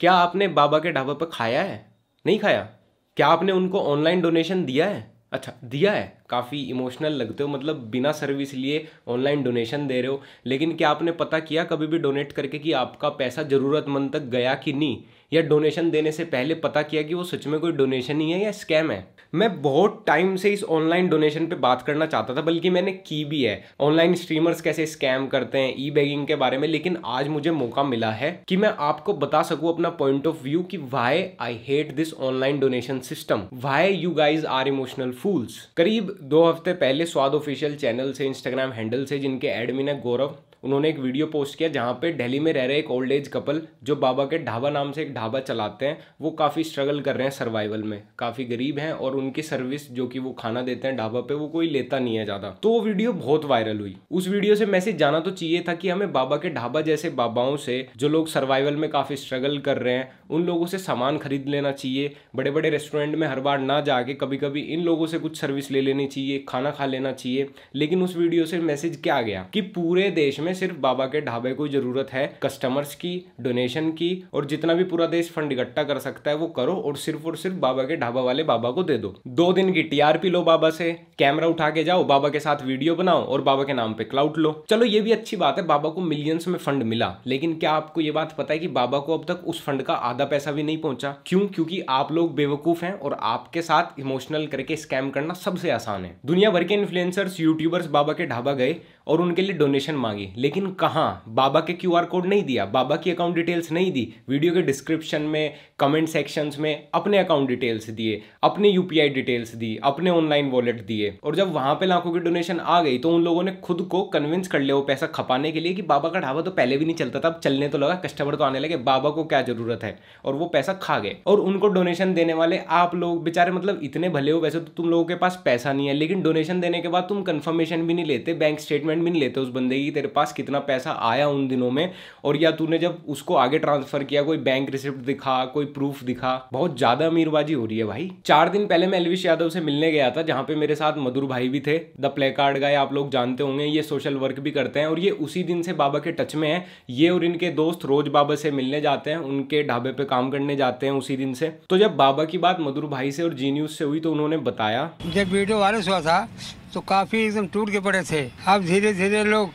क्या आपने बाबा के ढाबा पर खाया है? नहीं खाया। क्या आपने उनको ऑनलाइन डोनेशन दिया है? अच्छा, दिया है। काफ़ी इमोशनल लगते हो, मतलब बिना सर्विस लिए ऑनलाइन डोनेशन दे रहे हो। लेकिन क्या आपने पता किया कभी भी डोनेट करके कि आपका पैसा ज़रूरतमंद तक गया कि नहीं, या डोनेशन देने से पहले पता किया कि वो सच में कोई डोनेशन ही है या स्कैम है? मैं बहुत टाइम से इस ऑनलाइन डोनेशन पे बात करना चाहता था, बल्कि मैंने की भी है, ऑनलाइन स्ट्रीमर्स कैसे स्कैम करते हैं, ई बैगिंग के बारे में। लेकिन आज मुझे मौका मिला है कि मैं आपको बता सकूँ अपना पॉइंट ऑफ व्यू कि why I hate this online donation system, why you guys are emotional fools. करीब 2 हफ्ते पहले स्वाद ऑफिशियल चैनल से, इंस्टाग्राम हैंडल से, जिनके एडमिन है गौरव, उन्होंने एक वीडियो पोस्ट किया जहाँ पे दिल्ली में रह रहे एक ओल्ड एज कपल जो बाबा के ढाबा नाम से एक ढाबा चलाते हैं, वो काफ़ी स्ट्रगल कर रहे हैं सर्वाइवल में, काफ़ी गरीब हैं और उनकी सर्विस जो कि वो खाना देते हैं ढाबा पे वो कोई लेता नहीं है ज़्यादा। तो वो वीडियो बहुत वायरल हुई। उस वीडियो से मैसेज जाना तो चाहिए था कि हमें बाबा के ढाबा जैसे बाबाओं से, जो लोग सर्वाइवल में काफ़ी स्ट्रगल कर रहे हैं, उन लोगों से सामान खरीद लेना चाहिए, बड़े बड़े रेस्टोरेंट में हर बार ना जाके कभी कभी इन लोगों से कुछ सर्विस ले लेनी चाहिए, खाना खा लेना चाहिए। लेकिन उस वीडियो से मैसेज क्या गया कि पूरे देश में सिर्फ बाबा के ढाबे को जरूरत है कस्टमर्स की, डोनेशन की, और जितना भी पूरा देश फंड इकट्ठा कर सकता है वो करो और सिर्फ बाबा के ढाबा वाले बाबा को दे दो। 2 दिन की टीआरपी लो बाबा से, कैमरा उठा के जाओ, बाबा के साथ वीडियो बनाओ और बाबा के नाम पे क्लाउड लो। चलो ये भी अच्छी बात है, बाबा को मिलियंस में फंड मिला। लेकिन क्या आपको ये बात पता है कि बाबा को अब तक उस फंड का आधा पैसा भी नहीं पहुंचा? क्यों? क्योंकि आप लोग बेवकूफ हैं और आपके साथ इमोशनल करके स्कैम करना सबसे आसान है। दुनिया भर के इन्फ्लुएंसर्स, यूट्यूबर्स बाबा के ढाबा गए और उनके लिए डोनेशन मांगी, लेकिन कहाँ? बाबा के क्यूआर कोड नहीं दिया, बाबा की अकाउंट डिटेल्स नहीं दी, वीडियो के डिस्क्रिप्शन में, कमेंट सेक्शंस में अपने अकाउंट डिटेल्स दिए, अपने यूपीआई डिटेल्स दी, अपने ऑनलाइन वॉलेट दिए। और जब वहाँ पे लाखों की डोनेशन आ गई तो उन लोगों ने खुद को कन्विंस कर लिया वो पैसा खपाने के लिए कि बाबा का ढाबा तो पहले भी नहीं चलता था, अब चलने तो लगा, कस्टमर तो आने लगे, बाबा को क्या जरूरत है, और वो पैसा खा गए। और उनको डोनेशन देने वाले आप लोग बेचारे, मतलब इतने भले हो, वैसे तो तुम लोगों के पास पैसा नहीं है, लेकिन डोनेशन देने के बाद तुम कंफर्मेशन भी नहीं लेते, बैंक स्टेटमेंट भी नहीं लेते उस बंदे की तेरे पास कितना पैसा आया उन दिनों में, और या तूने जब उसको आगे ट्रांसफर किया कोई बैंक रिसिप्ट दिखा, कोई प्रूफ दिखा। बहुत ज्यादा अमीरबाजी हो रही है भाई। 4 दिन पहले मैं एल्विश यादव से मिलने गया था, जहां पे मेरे साथ मधुर भाई भी थे, द प्लेकार्ड गाय, आप लोग जानते होंगे, ये सोशल वर्क भी करते हैं और ये उसी दिन से बाबा के टच में है। ये और इनके दोस्त रोज बाबा से मिलने जाते हैं, उनके ढाबे पे काम करने जाते हैं उसी दिन से। तो जब बाबा की बात मधुर भाई से और जी न्यूज से हुई तो उन्होंने बताया, जब वीडियो वायरल हुआ था तो काफी एकदम टूट के पड़े थे। अब धीरे धीरे लोग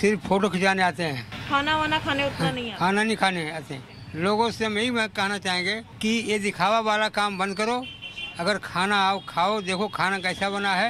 सिर्फ फोटो खिंचाने आते हैं, खाना वाना खाने उतना नहीं है, खाना नहीं खाने आते। लोगों से हम यही कहना चाहेंगे कि ये दिखावा वाला काम बंद करो। अगर खाना आओ, खाओ, देखो खाना कैसा बना है,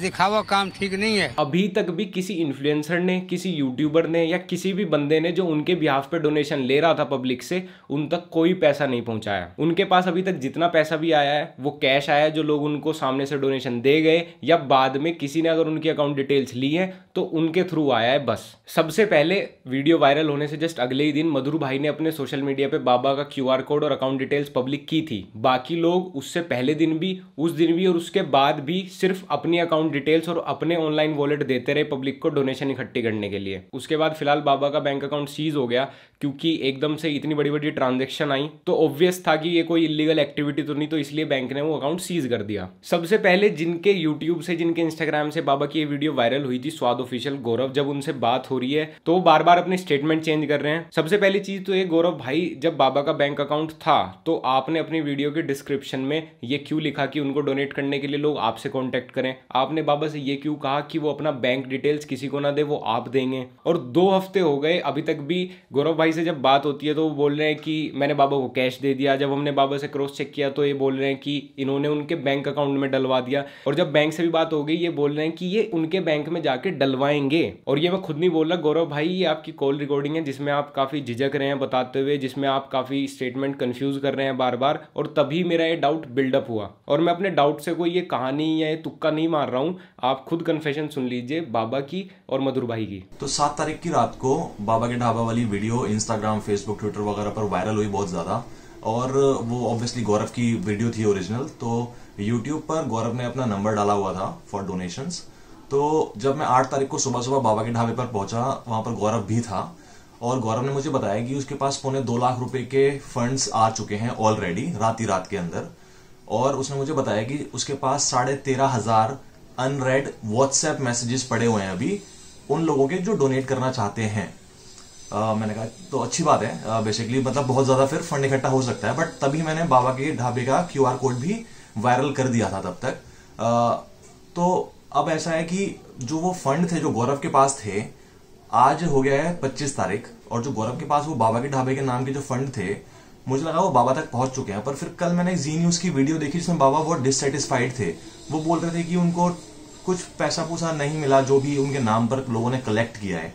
दिखावा काम ठीक नहीं है। अभी तक भी किसी इन्फ्लुएंसर ने, किसी यूट्यूबर ने, या किसी भी बंदे ने जो उनके बिहाफ पे डोनेशन ले रहा था पब्लिक से, उन तक कोई पैसा नहीं पहुंचाया। उनके पास अभी तक जितना पैसा भी आया है वो कैश आया है, जो लोग उनको सामने से डोनेशन दे गए या बाद में किसी ने अगर उनकी अकाउंट डिटेल्स ली है तो उनके थ्रू आया है बस। सबसे पहले वीडियो वायरल होने से जस्ट अगले ही दिन मधुर भाई ने अपने सोशल मीडिया पे बाबा का QR कोड और अकाउंट डिटेल्स पब्लिक की थी। बाकी लोग उससे पहले दिन भी, उस दिन भी और उसके बाद भी सिर्फ अपनी अकाउंट डिटेल्स और अपने ऑनलाइन वॉलेट देते रहे पब्लिक को डोनेशन इकट्ठी करने के लिए। उसके बाद फिलहाल बाबा का बैंक अकाउंट सीज हो गया, क्योंकि एकदम से इतनी बड़ी बड़ी ट्रांजैक्शन आई तो ऑब्वियस था कि ये कोई इलीगल एक्टिविटी तो नहीं, तो इसलिए बैंक ने वो अकाउंट सीज कर दिया। सबसे पहले जिनके यूट्यूब से, जिनके इंस्टाग्राम से बाबा की ये वीडियो वायरल हुई थी, स्वाद ऑफिशियल गौरव, जब उनसे बात हो रही है तो बार बार अपने स्टेटमेंट चेंज कर रहे हैं। सबसे पहली चीज तो ये, गौरव भाई, जब बाबा का बैंक अकाउंट था तो आपने अपनी वीडियो के डिस्क्रिप्शन में ये क्यों लिखा कि उनको डोनेट करने के लिए लोग आपसे कांटेक्ट करें? आपने बाबा से ये क्यों कहा कि वो अपना बैंक डिटेल्स किसी को ना दे, वो आप देंगे? और 2 हफ्ते हो गए, अभी तक भी गौरव भाई से जब बात होती है तो वो बोल रहे हैं कि मैंने बाबा को कैश दे दिया। जब हमने बाबा से क्रॉस चेक किया तो ये बोल रहे हैं कि इन्होंने उनके बैंक अकाउंट में डलवा दिया। और जब बैंक से भी बात हो गई ये बोल रहे हैं कि ये उनके बैंक में जाके डलवाएंगे। और ये मैं खुद नहीं बोल रहा गौरव भाई, ये आपकी कॉल रिकॉर्डिंग है जिसमें आप काफ़ी झिझक रहे हैं बताते हुए, जिसमें आप काफ़ी स्टेटमेंट कन्फ्यूज़ कर रहे हैं बार बार, और तभी मेरा ये डाउट बिल्डअप हुआ। और मैं अपने डाउट से कोई ये कहानी या ये तुक्का नहीं मार रहा हूं, आप खुद कन्फेशन सुन लीजिए बाबा की और मधुर भाई की। तो 7 तारीख की रात को बाबा के ढाबा वाली वीडियो इंस्टाग्राम, फेसबुक, ट्विटर वगैरह पर वायरल हुई बहुत ज्यादा, और वो ऑब्वियसली गौरव की वीडियो थी ओरिजिनल। तो यूट्यूब पर गौरव ने अपना नंबर डाला हुआ था फॉर डोनेशन। तो जब मैं 8 तारीख को सुबह बाबा के ढाबे पर पहुंचा, वहां पर गौरव भी था, और गौरव ने मुझे बताया कि उसके पास 2.25 लाख रुपए के फंड्स आ चुके हैं ऑलरेडी रात ही रात के अंदर। और उसने मुझे बताया कि उसके पास 13,500 अनरेड व्हाट्सएप मैसेजेस पड़े हुए हैं अभी उन लोगों के जो डोनेट करना चाहते हैं। मैंने कहा तो अच्छी बात है, बेसिकली मतलब बहुत ज़्यादा फिर फंड इकट्ठा हो सकता है। बट तभी मैंने बाबा के ढाबे का QR कोड भी वायरल कर दिया था तब तक। तो अब ऐसा है कि जो वो फंड थे जो गौरव के पास थे, आज हो गया है 25 तारीख, और जो गौरव के पास वो बाबा के ढाबे के नाम के जो फंड थे, मुझे लगा वो बाबा तक पहुंच चुके हैं। पर फिर कल मैंने जी न्यूज़ की वीडियो देखी जिसमें बाबा बहुत डिससेटिस्फाइड थे। वो बोल रहे थे कि उनको कुछ पैसा पूसा नहीं मिला जो भी उनके नाम पर लोगों ने कलेक्ट किया है।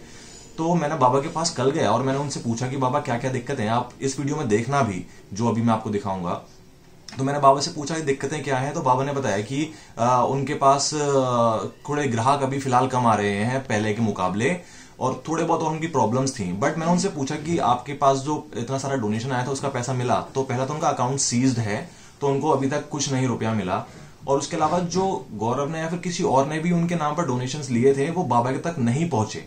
तो मैंने बाबा के पास कल गया और मैंने उनसे पूछा कि बाबा क्या क्या दिक्कतें हैं, आप इस वीडियो में देखना भी जो अभी मैं आपको दिखाऊंगा। तो मैंने बाबा से पूछा कि दिक्कतें क्या हैं, तो बाबा ने बताया कि उनके पास थोड़े ग्राहक अभी फिलहाल कम आ रहे हैं पहले के मुकाबले, और थोड़े बहुत और उनकी प्रॉब्लम्स थी। बट मैंने उनसे पूछा कि आपके पास जो इतना सारा डोनेशन आया था उसका पैसा मिला? तो पहला तो उनका अकाउंट सीज्ड है, तो उनको अभी तक कुछ नहीं रुपया मिला। और उसके अलावा जो गौरव ने या फिर किसी और ने भी उनके नाम पर डोनेशंस लिए थे वो बाबा के तक नहीं पहुंचे।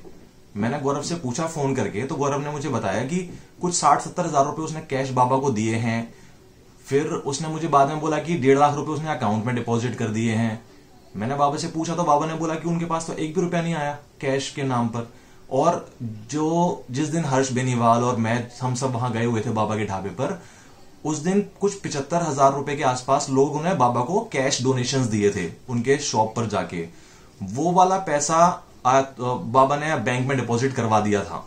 मैंने गौरव से पूछा फोन करके, तो गौरव ने मुझे बताया कि कुछ 60-70 हज़ार रुपये उसने कैश बाबा को दिए हैं। फिर उसने मुझे बाद में बोला कि 1.5 लाख रुपये उसने अकाउंट में डिपॉजिट कर दिए हैं। मैंने बाबा से पूछा तो बाबा ने बोला कि उनके पास तो 1 भी रुपया नहीं आया कैश के नाम पर। और जो जिस दिन हर्ष बेनीवाल और मैं हम सब वहां गए हुए थे बाबा के ढाबे पर, उस दिन कुछ 75 हज़ार रुपये के आसपास लोगों ने बाबा को कैश डोनेशंस दिए थे उनके शॉप पर जाके। वो वाला पैसा बाबा ने बैंक में डिपॉजिट करवा दिया था।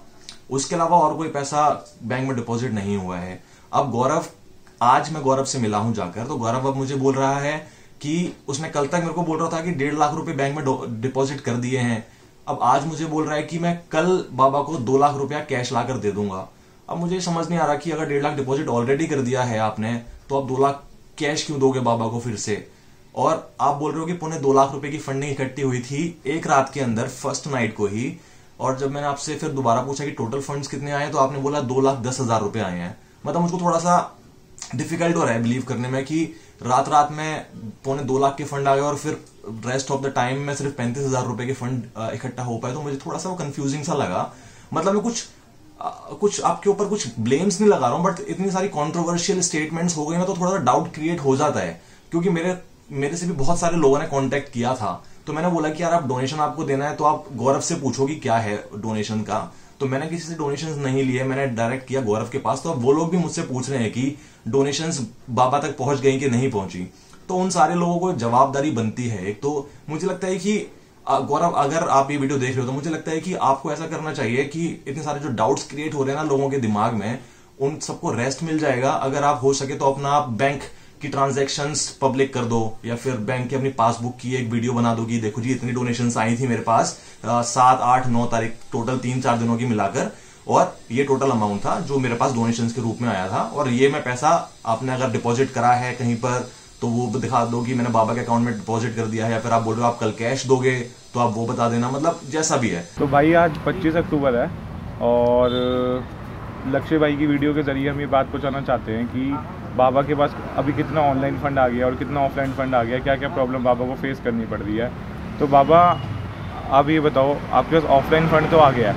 उसके अलावा और कोई पैसा बैंक में डिपॉजिट नहीं हुआ है। अब गौरव, आज मैं गौरव से मिला हूं जाकर, तो गौरव अब मुझे बोल रहा है कि उसने कल तक मेरे को बोल रहा था कि 1.5 लाख रुपये बैंक में डिपॉजिट कर दिए हैं। अब आज मुझे बोल रहा है कि मैं कल बाबा को 2 लाख रुपया कैश लाकर दे दूंगा। अब मुझे समझ नहीं आ रहा कि अगर 1.5 लाख डिपॉजिट ऑलरेडी कर दिया है आपने, तो आप 2 लाख कैश क्यों दोगे बाबा को फिर से? और आप बोल रहे हो कि 2.25 लाख रुपए की फंडिंग इकट्ठी हुई थी एक रात के अंदर, फर्स्ट नाइट को ही। और जब मैंने आपसे फिर दोबारा पूछा कि टोटल फंड्स कितने आए, तो आपने बोला 2,10,000 रुपये आए हैं। मतलब मुझको थोड़ा सा डिफिकल्ट हो रहा है बिलीव करने में कि रात में 2.25 लाख के फंड आ गए और फिर रेस्ट ऑफ द टाइम में सिर्फ 35,000 रुपये के फंड इकट्ठा हो पाए। तो मुझे थोड़ा सा वो कंफ्यूजिंग सा लगा। मतलब मैं कुछ आपके ऊपर कुछ ब्लेम्स नहीं लगा रहा हूँ, बट इतनी सारी कंट्रोवर्शियल स्टेटमेंट्स हो गई ना, तो थोड़ा सा डाउट क्रिएट हो जाता है। क्योंकि मेरे से भी बहुत सारे लोगों ने कॉन्टेक्ट किया था, तो मैंने बोला कि यार आप डोनेशन आपको देना है तो आप गौरव से पूछो कि क्या है डोनेशन का। तो मैंने किसी से डोनेशंस नहीं लिए, मैंने डायरेक्ट किया गौरव के पास। तो अब वो लोग भी मुझसे पूछ रहे हैं कि डोनेशंस बाबा तक पहुंच गई कि नहीं पहुंची। तो उन सारे लोगों को जवाबदारी बनती है एक। तो मुझे लगता है कि गौरव, अगर आप ये वीडियो देख रहे हो तो मुझे लगता है कि आपको ऐसा करना चाहिए कि इतने सारे जो डाउट्स क्रिएट हो रहे हैं ना लोगों के दिमाग में, उन सबको रेस्ट मिल जाएगा। अगर आप हो सके तो अपना आप बैंक की ट्रांजैक्शंस पब्लिक कर दो, या फिर बैंक की अपनी पासबुक की एक वीडियो बना दो कि देखो जी इतनी डोनेशंस आई थी मेरे पास 7, 8, 9 तारीख, टोटल 3-4 दिनों की मिलाकर, और ये टोटल अमाउंट था जो मेरे पास डोनेशंस के रूप में आया था। और ये मैं पैसा आपने अगर डिपॉजिट करा है कहीं पर तो वो दिखा दो कि मैंने बाबा के अकाउंट में डिपॉजिट कर दिया है, या फिर आप बोल रहे हो आप कल कैश दोगे तो आप वो बता देना। मतलब जैसा भी है। तो भाई आज 25 अक्टूबर है और लक्ष्य भाई की वीडियो के जरिए हम ये बात पहुँचाना चाहते हैं कि बाबा के पास अभी कितना ऑनलाइन फंड आ गया और कितना ऑफलाइन फंड आ गया, क्या क्या प्रॉब्लम बाबा को फेस करनी पड़ रही है। तो बाबा आप ये बताओ, आपके पास ऑफलाइन फंड तो आ गया,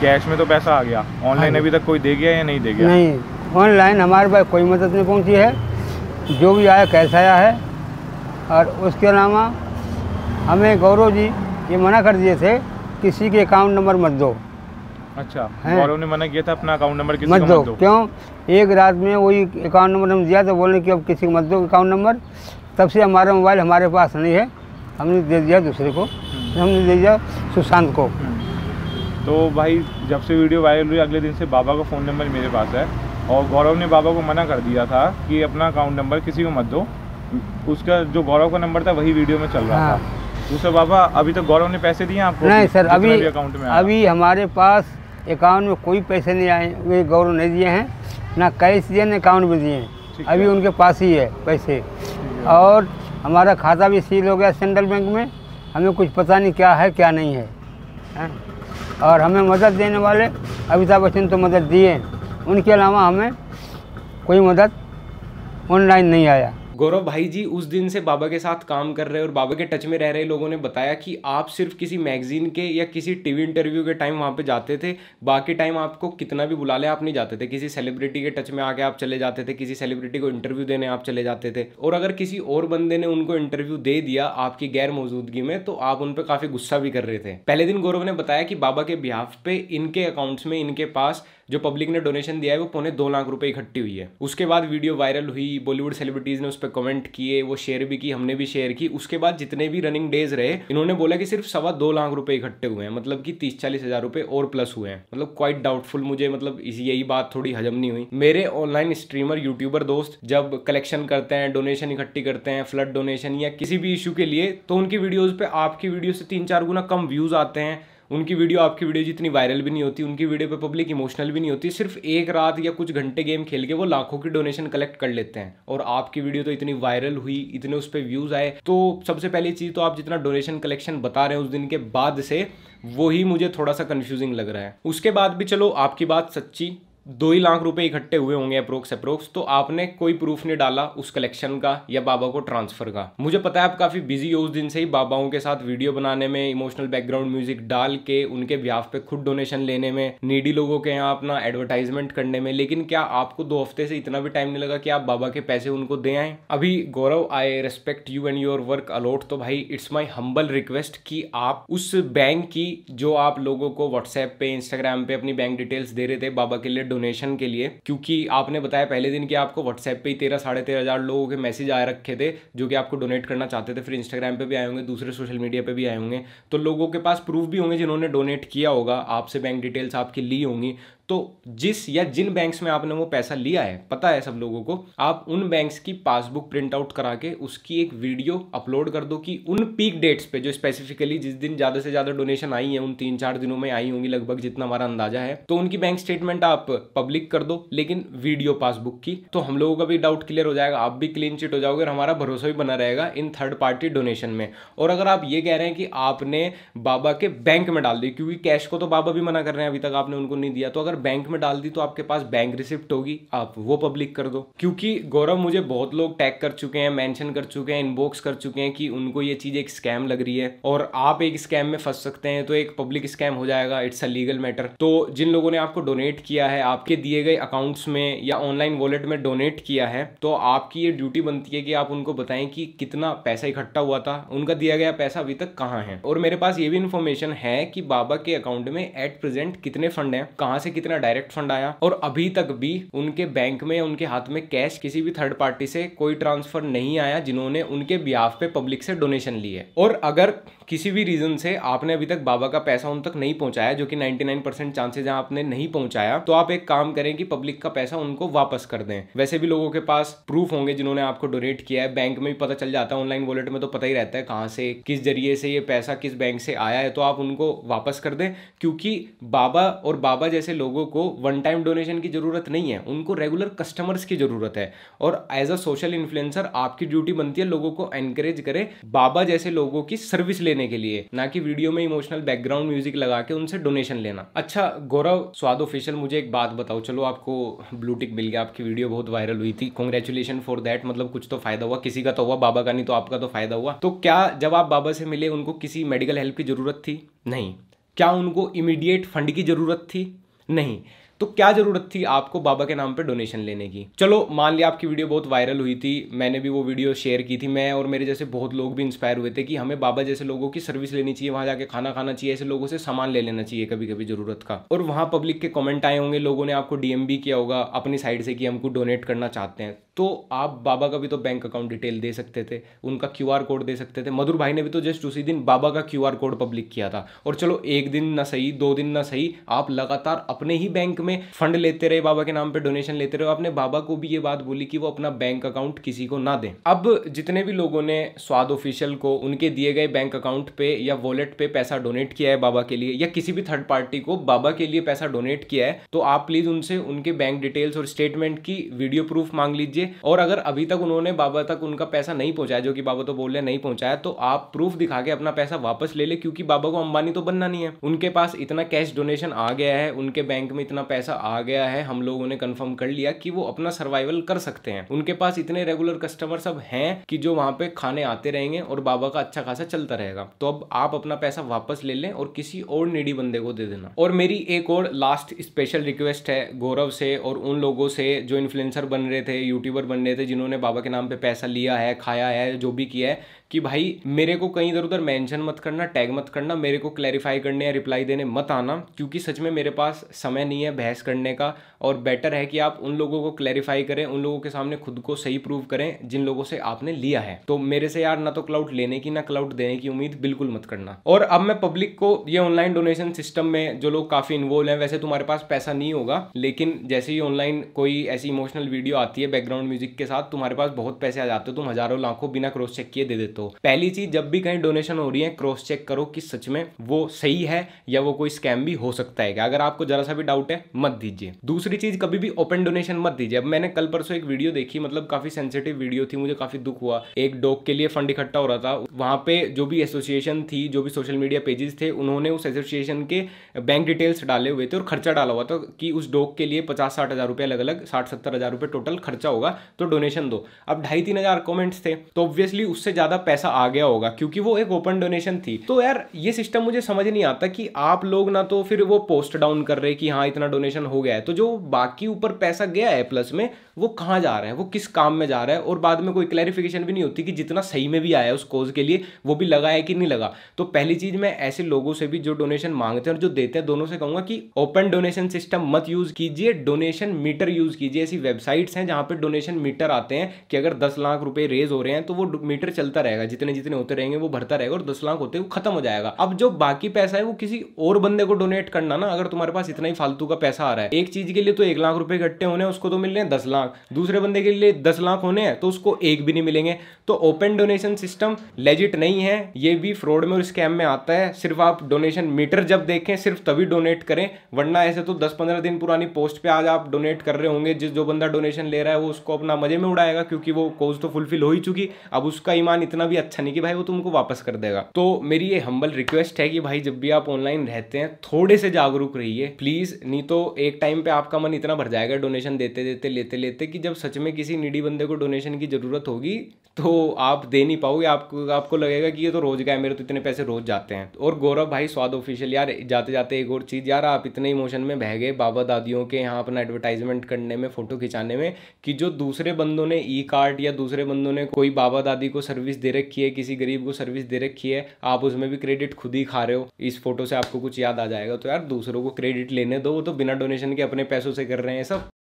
कैश में तो पैसा आ गया, ऑनलाइन अभी तक कोई दे गया या नहीं दे गया? नहीं, ऑनलाइन हमारे पास कोई मदद नहीं पहुँची है। जो भी आया कैश आया है। और उसके अलावा हमें गौरव जी ये मना कर दिए थे किसी के अकाउंट नंबर मत दो। अच्छा, गौरव ने मना किया था अपना अकाउंट नंबर किसी मत दो। क्यों? एक रात में वही अकाउंट नंबर हम दिया तो बोले कि अब किसी को मत दो अकाउंट नंबर। तब से हमारा मोबाइल हमारे पास नहीं है, हमने दे दिया दूसरे को, हमने दे दिया सुशांत को। तो भाई जब से वीडियो वायरल हुई अगले दिन से बाबा का फ़ोन नंबर मेरे पास है, और गौरव ने बाबा को मना कर दिया था कि अपना अकाउंट नंबर किसी को मत दो। उसका जो गौरव का नंबर था वही वीडियो में चल रहा था। दूसरा बाबा अभी तो गौरव ने पैसे दिए आपको? नहीं सर, अभी अकाउंट में अभी हमारे पास अकाउंट में कोई पैसे नहीं आए, वे गौरव नहीं दिए हैं, ना कैश दिए ना अकाउंट में दिए हैं। अभी उनके पास ही है पैसे। और हमारा खाता भी सील हो गया सेंट्रल बैंक में, हमें कुछ पता नहीं क्या है क्या नहीं है। और हमें मदद देने वाले अमिताभ बच्चन तो मदद दिए, उनके अलावा हमें कोई मदद ऑनलाइन नहीं आया। गौरव भाई जी उस दिन से बाबा के साथ काम कर रहे और बाबा के टच में रह रहे लोगों ने बताया कि आप सिर्फ किसी मैगजीन के या किसी टीवी इंटरव्यू के टाइम वहाँ पे जाते थे, बाकी टाइम आपको कितना भी बुला ले आप नहीं जाते थे। किसी सेलिब्रिटी के टच में आके आप चले जाते थे, किसी सेलिब्रिटी को इंटरव्यू देने आप चले जाते थे, और अगर किसी और बंदे ने उनको इंटरव्यू दे दिया आपकी गैर मौजूदगी में तो आप उन पर काफ़ी गुस्सा भी कर रहे थे। पहले दिन गौरव ने बताया कि बाबा के बिहाफ पे इनके अकाउंट्स में इनके पास जो पब्लिक ने डोनेशन दिया है वो 2.25 लाख रुपए इकट्ठी हुई है। उसके बाद वीडियो वायरल हुई, बॉलीवुड सेलिब्रिटीज ने उस पर कमेंट किए, वो शेयर भी की, हमने भी शेयर की। उसके बाद जितने भी रनिंग डेज रहे इन्होंने बोला कि सिर्फ 2.25 लाख रुपए इकट्ठे हुए हैं, मतलब कि 30-40 हज़ार रुपए और प्लस हुए हैं। मतलब क्वाइट डाउटफुल, मुझे मतलब यही बात थोड़ी हजम नहीं हुई। मेरे ऑनलाइन स्ट्रीमर यूट्यूबर दोस्त जब कलेक्शन करते हैं, डोनेशन इकट्ठी करते हैं, फ्लड डोनेशन या किसी भी इशू के लिए, तो उनकी वीडियोज पे आपकी वीडियो से 3-4 गुना कम व्यूज आते हैं। उनकी वीडियो आपकी वीडियो जितनी वायरल भी नहीं होती, उनकी वीडियो पे पब्लिक इमोशनल भी नहीं होती। सिर्फ एक रात या कुछ घंटे गेम खेल के वो लाखों की डोनेशन कलेक्ट कर लेते हैं, और आपकी वीडियो तो इतनी वायरल हुई, इतने उस पर व्यूज़ आए। तो सबसे पहली चीज़ तो आप जितना डोनेशन कलेक्शन बता रहे हैं उस दिन के बाद से, वही मुझे थोड़ा सा कन्फ्यूजिंग लग रहा है। उसके बाद भी चलो आपकी बात सच्ची, 2 ही लाख रुपए इकट्ठे हुए होंगे अप्रोक्स, तो आपने कोई प्रूफ नहीं डाला उस कलेक्शन का या बाबा को ट्रांसफर का। मुझे पता है आप काफ़ी बिजी हो उस दिन से ही, बाबाओं के साथ वीडियो बनाने में, इमोशनल बैकग्राउंड म्यूजिक डाल के उनके बिहाफ पे खुद डोनेशन लेने में, नीडी लोगों के यहाँ अपना एडवर्टाइजमेंट करने में। लेकिन क्या आपको 2 हफ्ते से इतना भी टाइम नहीं लगा कि आप बाबा के पैसे उनको दे आए? अभी Gaurav, I respect you and your work a lot, तो भाई इट्स माई हम्बल रिक्वेस्ट कि आप उस बैंक की, जो आप लोगों को व्हाट्सएप पे, इंस्टाग्राम पे अपनी बैंक डिटेल्स दे रहे थे बाबा के लिए डोनेशन के लिए, क्योंकि आपने बताया पहले दिन कि आपको व्हाट्सएप पे ही 13-13.5 हज़ार लोगों के मैसेज आए रखे थे जो कि आपको डोनेट करना चाहते थे। फिर इंस्टाग्राम पे भी आए होंगे, दूसरे सोशल मीडिया पे भी आए होंगे, तो लोगों के पास प्रूफ भी होंगे जिन्होंने डोनेट किया होगा, आपसे बैंक डिटेल्स आपकी ली होंगी। तो जिस या जिन बैंक्स में आपने वो पैसा लिया है पता है सब लोगों को, आप उन बैंक्स की पासबुक प्रिंट आउट करा के उसकी एक वीडियो अपलोड कर दो कि उन पीक डेट्स पे, जो स्पेसिफिकली जिस दिन ज़्यादा से ज़्यादा डोनेशन आई है, उन 3-4 दिनों में आई होंगी लगभग, जितना हमारा अंदाजा है, तो उनकी बैंक स्टेटमेंट आप पब्लिक कर दो, लेकिन वीडियो पासबुक की। तो हम लोगों का भी डाउट क्लियर हो जाएगा, आप भी क्लीन चिट हो जाओगे, और हमारा भरोसा भी बना रहेगा इन थर्ड पार्टी डोनेशन में। और अगर आप ये कह रहे हैं कि आपने बाबा के बैंक में डाल दी, क्योंकि कैश को तो बाबा भी मना कर रहे हैं, अभी तक आपने उनको नहीं दिया, तो अगर बैंक में डाल दी तो आपके पास बैंक रिसिप्ट होगी, आप वो पब्लिक कर दो। क्योंकि गौरव, मुझे बहुत लोग टैग कर चुके हैं, मेंशन कर चुके हैं, इनबॉक्स कर चुके हैं कि उनको ये चीज़ एक स्कैम लग रही है और आप एक स्कैम में फंस सकते हैं, तो एक पब्लिक स्कैम हो जाएगा, इट्स अ लीगल मैटर। तो जिन लोगों ने आपको डोनेट किया है, आपके दिए गए अकाउंट्स में या ऑनलाइन वॉलेट में डोनेट किया है, तो आपकी ये ड्यूटी बनती है कि आप उनको बताएं कि कितना पैसा इकट्ठा हुआ था, उनका दिया गया पैसा अभी तक कहाँ है। और मेरे पास ये भी इन्फॉर्मेशन है कि बाबा के अकाउंट में एट प्रेजेंट कितने फंड हैं, कहाँ से कितना डायरेक्ट फंड आया, और अभी तक भी उनके बैंक में, उनके हाथ में कैश किसी भी थर्ड पार्टी से कोई ट्रांसफर नहीं आया जिन्होंने उनके बिहाफ पे पब्लिक से डोनेशन ली है। और अगर किसी भी रीजन से आपने अभी तक बाबा का पैसा उन तक नहीं पहुंचाया, जो कि 99% चांसेस हैं आपने नहीं पहुंचाया, तो आप एक काम करें कि पब्लिक का पैसा उनको वापस कर दें। वैसे भी लोगों के पास प्रूफ होंगे जिन्होंने आपको डोनेट किया है, बैंक में भी पता चल जाता है, ऑनलाइन वॉलेट में तो पता ही रहता है कहाँ से, किस जरिए से ये पैसा किस बैंक से आया है, तो आप उनको वापस कर दें। क्योंकि बाबा और बाबा जैसे लोगों को वन टाइम डोनेशन की जरूरत नहीं है, उनको रेगुलर कस्टमर्स की जरूरत है। और एज अ सोशल इन्फ्लुएंसर आपकी ड्यूटी बनती है लोगों को एनकरेज करें बाबा जैसे लोगों की सर्विस लेने के लिए, ना कि वीडियो में इमोशनल बैकग्राउंड म्यूजिक लगा के उनसे डोनेशन लेना। अच्छा गौरव, स्वाद ऑफिशियल, मुझे एक बात बताओ, चलो आपको ब्लू टिक मिल गया, आपकी वीडियो बहुत वायरल हुई थी, कॉन्ग्रेचुलेशन फॉर दैट, मतलब कुछ तो फायदा हुआ, किसी का तो हुआ, बाबा का नहीं तो आपका तो फायदा हुआ। तो क्या जब आप बाबा से मिले उनको किसी मेडिकल हेल्प की जरूरत थी? नहीं। क्या उनको इमीडिएट फंड की जरूरत थी? नहीं। तो क्या जरूरत थी आपको बाबा के नाम पे डोनेशन लेने की? चलो मान लिया आपकी वीडियो बहुत वायरल हुई थी, मैंने भी वो वीडियो शेयर की थी, मैं और मेरे जैसे बहुत लोग भी इंस्पायर हुए थे कि हमें बाबा जैसे लोगों की सर्विस लेनी चाहिए, वहाँ जाके खाना खाना चाहिए, ऐसे लोगों से सामान ले लेना चाहिए कभी कभी जरूरत का। और वहाँ पब्लिक के कॉमेंट आए होंगे, लोगों ने आपको डीएम भी किया होगा अपनी साइड से कि हमको डोनेट करना चाहते हैं, तो आप बाबा का भी तो बैंक अकाउंट डिटेल दे सकते थे, उनका QR कोड दे सकते थे। मधुर भाई ने भी तो जस्ट उसी दिन बाबा का QR कोड पब्लिक किया था। और चलो एक दिन ना सही, 2 दिन ना सही, आप लगातार अपने ही बैंक में फंड लेते रहे, बाबा के नाम पे डोनेशन लेते रहे। आपने बाबा को भी ये बात बोली कि वो अपना बैंक अकाउंट किसी को ना दें। अब जितने भी लोगों ने स्वाद ऑफिशियल को उनके दिए गए बैंक अकाउंट पे या वॉलेट पे पैसा डोनेट किया है बाबा के लिए, या किसी भी थर्ड पार्टी को बाबा के लिए पैसा डोनेट किया है, तो आप प्लीज उनसे उनके बैंक डिटेल्स और स्टेटमेंट की वीडियो प्रूफ मांग लीजिए, और अगर अभी तक उन्होंने बाबा तक उनका पैसा नहीं पहुंचाया, जो कि बाबा तो बोल रहे नहीं पहुंचाया, तो आप प्रूफ दिखा के अपना पैसा वापस ले ले, क्योंकि बाबा को अंबानी तो बनना नहीं है। उनके पास इतना कैश डोनेशन आ गया है, उनके बैंक में इतना पैसा आ गया है, हम लोगों ने कंफर्म कर लिया कि वो अपना सर्वाइवल कर सकते हैं। उनके पास इतने रेगुलर कस्टमर सब हैं कि जो वहां पे खाने आते रहेंगे और बाबा का अच्छा खासा चलता रहेगा। तो अब आप अपना पैसा वापस ले लें और किसी और नीडी बंदे को दे देना। और मेरी एक और लास्ट स्पेशल रिक्वेस्ट है गौरव से और उन लोगों से जो इन्फ्लुएंसर बन रहे थे, यूट्यूबर बन रहे थे, जिन्होंने बाबा के नाम पे पैसा लिया है, खाया है, जो भी किया है, कि भाई मेरे को कहीं इधर उधर मेंशन मत करना, टैग मत करना, मेरे को क्लैरिफाई करने या रिप्लाई देने मत आना, क्योंकि सच में मेरे पास समय नहीं है बहस करने का। और बेटर है कि आप उन लोगों को क्लैरिफाई करें, उन लोगों के सामने खुद को सही प्रूव करें जिन लोगों से आपने लिया है। तो मेरे से यार ना तो क्लाउड लेने की ना क्लाउड देने की उम्मीद बिल्कुल मत करना। और अब मैं पब्लिक को ये ऑनलाइन डोनेशन सिस्टम में जो लोग काफ़ी इन्वॉल्व हैं, वैसे तुम्हारे पास पैसा नहीं होगा, लेकिन जैसे ही ऑनलाइन कोई ऐसी इमोशनल वीडियो आती है बैकग्राउंड म्यूजिक के साथ, तुम्हारे पास बहुत पैसे आ जाते हो, तुम हजारों लाखों बिना क्रॉस चेक किए दे देते। पहली चीज, जब भी कहीं डोनेशन हो रही है क्रॉस चेक करो कि सच में वो सही है या वो कोई स्कैम भी हो सकता है। अगर आपको जरा सा भी डाउट है मत दीजिए। दूसरी चीज, कभी भी ओपन डोनेशन मत दीजिए। अब मैंने कल परसों एक वीडियो देखी, मतलब काफी सेंसिटिव वीडियो थी, मुझे काफी दुख हुआ। एक डॉग के लिए फंड इकट्ठा हो रहा था, वहां पे जो भी एसोसिएशन थी, जो भी सोशल मीडिया पेजेस थे, उन्होंने उस एसोसिएशन के बैंक डिटेल्स डाले हुए थे और खर्चा डाला हुआ था कि उस डॉग के लिए 50-60 हज़ार रुपये अलग अलग 60-70 हज़ार रुपये टोटल खर्चा होगा, तो डोनेशन दो। अब 2,500-3,000 कॉमेंट्स थे, तो ऑब्वियसली उससे ज्यादा पैसा आ गया होगा क्योंकि वो एक ओपन डोनेशन थी। तो यार ये सिस्टम मुझे समझ नहीं आता कि आप लोग ना तो फिर वो पोस्ट डाउन कर रहे कि हाँ इतना डोनेशन हो गया है, तो जो बाकी ऊपर पैसा गया है प्लस में वो कहाँ जा रहा है, वो किस काम में जा रहा है, और बाद में कोई क्लैरिफिकेशन भी नहीं होती कि जितना सही में भी आया उस कोज के लिए वो भी लगा है कि नहीं लगा। तो पहली चीज मैं ऐसे लोगों से भी जो डोनेशन मांगते हैं और जो देते हैं दोनों से कहूंगा कि ओपन डोनेशन सिस्टम मत यूज कीजिए, डोनेशन मीटर यूज कीजिए। ऐसी वेबसाइट्स हैं जहां पर डोनेशन मीटर आते हैं कि अगर 10 लाख रुपए रेज हो रहे हैं तो वो मीटर चलता रहेगा, जितने जितने होते रहेंगे वो भरता रहेगा और 10 लाख होते हुए खत्म हो जाएगा। अब जो बाकी पैसा है वो किसी और बंदे को डोनेट करना ना, अगर तुम्हारे पास इतना ही फालतू का पैसा आ रहा है। एक चीज के लिए तो 1 लाख रुपए इकट्ठे होने हैं, उसको तो मिल रहे हैं 10 लाख, दूसरे बंदे के लिए 10 लाख होने हैं तो उसको एक भी नहीं मिलेंगे। तो ओपन डोनेशन सिस्टम लेजिट नहीं है, ये भी फ्रॉड में और स्कैम में आता है। सिर्फ आप डोनेशन मीटर जब देखें सिर्फ तभी डोनेट करें, वरना ऐसे तो 10-15 दिन पुरानी पोस्ट पे आज आप डोनेट कर रहे होंगे, जिस जो बंदा डोनेशन ले रहा है वो उसको अपना मजे में उड़ाएगा क्योंकि वो कॉज तो फुलफिल हो ही चुकी, अब उसका ईमान इतना भी अच्छा नहीं कि भाई वो तुमको वापस कर देगा। तो मेरी ये हम्बल रिक्वेस्ट है कि भाई जब भी आप ऑनलाइन रहते हैं थोड़े से जागरूक रहिए प्लीज, नहीं तो एक टाइम पे आपका मन इतना भर जाएगा डोनेशन देते देते लेते लेते कि जब सच में किसी नीडी बंदे को डोनेशन की जरूरत होगी तो आप दे नहीं पाओगे। आपको लगेगा कि ये तो रोज गए, मेरे तो इतने पैसे रोज जाते हैं। और गौरव भाई स्वाद ऑफिशियल यार, जाते जाते एक और चीज यार, आप इतने इमोशन में बह गए बाबा दादियों के यहाँ अपना एडवर्टाइजमेंट करने में, फोटो खिंचाने में, कि जो दूसरे बंदों ने ई कार्ड या दूसरे बंदों ने कोई बाबा दादी को सर्विस दे रखी है, किसी गरीब को सर्विस दे रखी है, आप उसमें भी क्रेडिट खुद ही खा रहे हो। इस फोटो से आपको कुछ याद आ जाएगा। तो यार दूसरों को क्रेडिट लेने दो, वो तो बिना डोनेशन के अपने पैसों से कर रहे हैं सब।